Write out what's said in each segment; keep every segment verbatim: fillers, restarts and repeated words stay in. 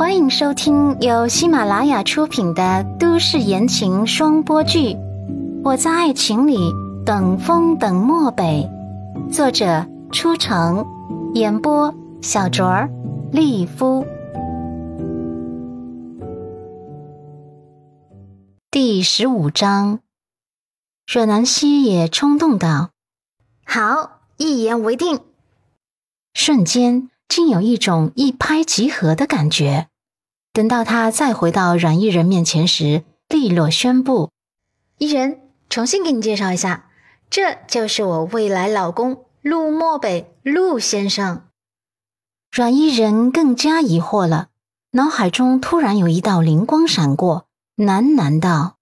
欢迎收听由喜马拉雅出品的都市言情双播剧《我在爱情里等风等漠北》，作者初城，演播小卓、利夫。第十五章，阮南希也冲动道：“好，一言为定。”瞬间竟有一种一拍即合的感觉。等到他再回到阮一人面前时，利落宣布：“一人，重新给你介绍一下，这就是我未来老公陆漠北陆先生。”阮一人更加疑惑了，脑海中突然有一道灵光闪过，喃喃道：“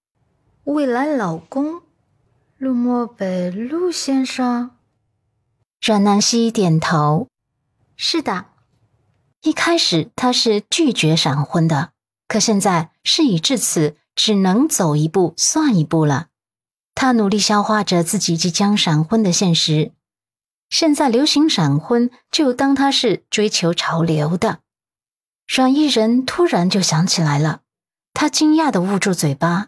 未来老公陆漠北陆先生？”阮南希点头：“是的。”一开始他是拒绝闪婚的，可现在事已至此，只能走一步算一步了。他努力消化着自己即将闪婚的现实。现在流行闪婚，就当他是追求潮流的。阮一人突然就想起来了，他惊讶地捂住嘴巴：“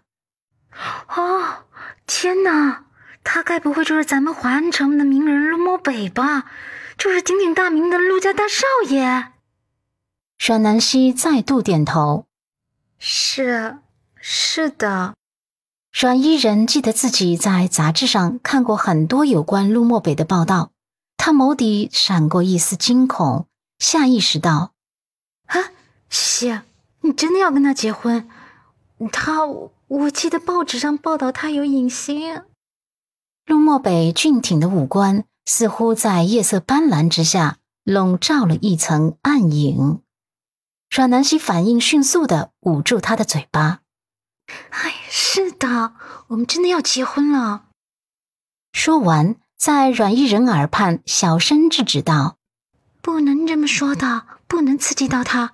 哦，天哪，他该不会就是咱们淮安城的名人陆漠北吧？就是鼎鼎大名的陆家大少爷。”阮南希再度点头：“是，是的。”阮一人记得自己在杂志上看过很多有关陆漠北的报道，他眸底闪过一丝惊恐，下意识道：“啊，希，你真的要跟他结婚？他，我记得报纸上报道他有隐形。”陆漠北俊挺的五官似乎在夜色斑斓之下笼罩了一层暗影。阮南希反应迅速地捂住他的嘴巴：“哎，是的，我们真的要结婚了。”说完在阮一人耳畔小声制止道：“不能这么说的，不能刺激到他，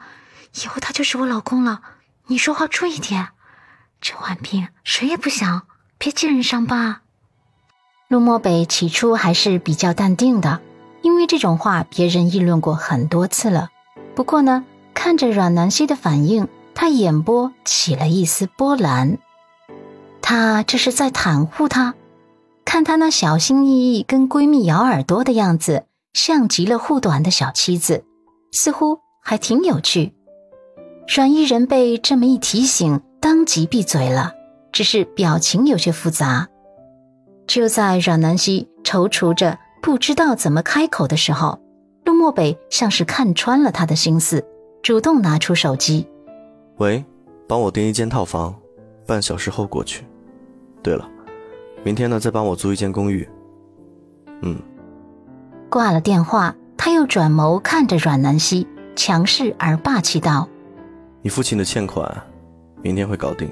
以后他就是我老公了，你说话注意点，这患病谁也不想，别寄人伤疤。”陆漠北起初还是比较淡定的，因为这种话别人议论过很多次了。不过呢，看着阮南希的反应，他眼波起了一丝波澜。他这是在袒护她，看她那小心翼翼跟闺蜜咬耳朵的样子，像极了护短的小妻子，似乎还挺有趣。阮一人被这么一提醒，当即闭嘴了，只是表情有些复杂。就在阮南希踌躇着不知道怎么开口的时候，陆漠北像是看穿了他的心思，主动拿出手机：“喂，帮我订一间套房，半小时后过去。对了，明天呢再帮我租一间公寓。嗯。”挂了电话，他又转眸看着阮南希，强势而霸气道：“你父亲的欠款，明天会搞定。”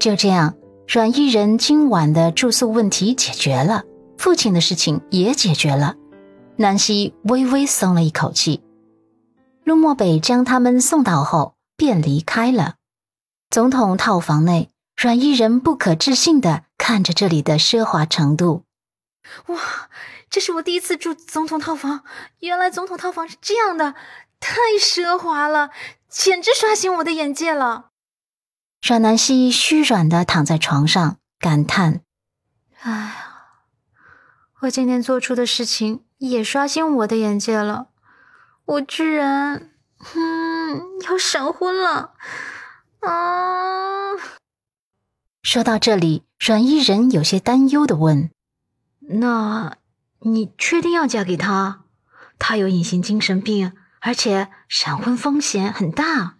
就这样，阮一人今晚的住宿问题解决了，父亲的事情也解决了，南希微微松了一口气。陆漠北将他们送到后便离开了。总统套房内，阮一人不可置信地看着这里的奢华程度：“哇，这是我第一次住总统套房，原来总统套房是这样的，太奢华了，简直刷新我的眼界了。”阮南希虚软地躺在床上感叹：“哎呀，我今天做出的事情也刷新我的眼界了，我居然嗯要闪婚了啊！”说到这里，阮一人有些担忧地问：“那你确定要嫁给他？他有隐形精神病，而且闪婚风险很大。”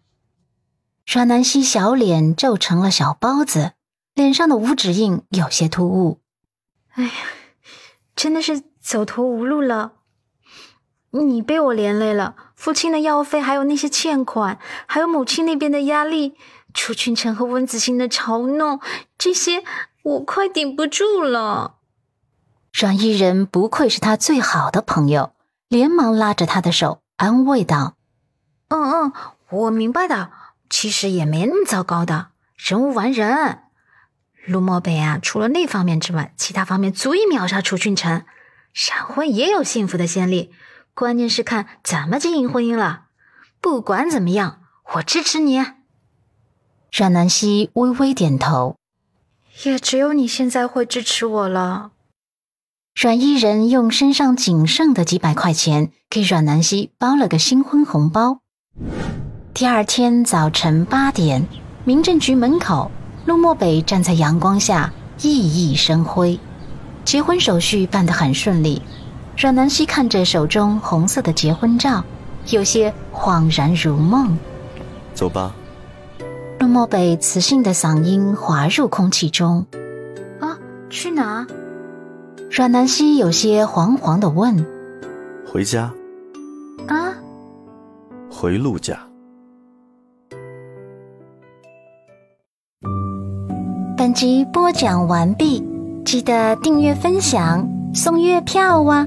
阮南希小脸皱成了小包子，脸上的五指印有些突兀。“哎呀，真的是走投无路了。你被我连累了，父亲的药费，还有那些欠款，还有母亲那边的压力，楚君臣和温子欣的嘲弄，这些我快顶不住了。”阮一人不愧是他最好的朋友，连忙拉着他的手安慰道：“嗯嗯，我明白的。其实也没那么糟糕的，人无完人。陆漠北啊，除了那方面之外，其他方面足以秒杀楚俊臣，闪婚也有幸福的先例，关键是看怎么经营婚姻了。不管怎么样，我支持你。阮南希微微点头。也只有你现在会支持我了。阮一人用身上仅剩的几百块钱给阮南希包了个新婚红包。第二天早晨八点，民政局门口，陆漠北站在阳光下熠熠生辉。结婚手续办得很顺利，阮南希看着手中红色的结婚照，有些恍然如梦。走吧。陆漠北磁性的嗓音滑入空气中。啊，去哪？阮南希有些惶惶地问。回家。啊？回陆家。本集播讲完毕，记得订阅分享，送月票啊。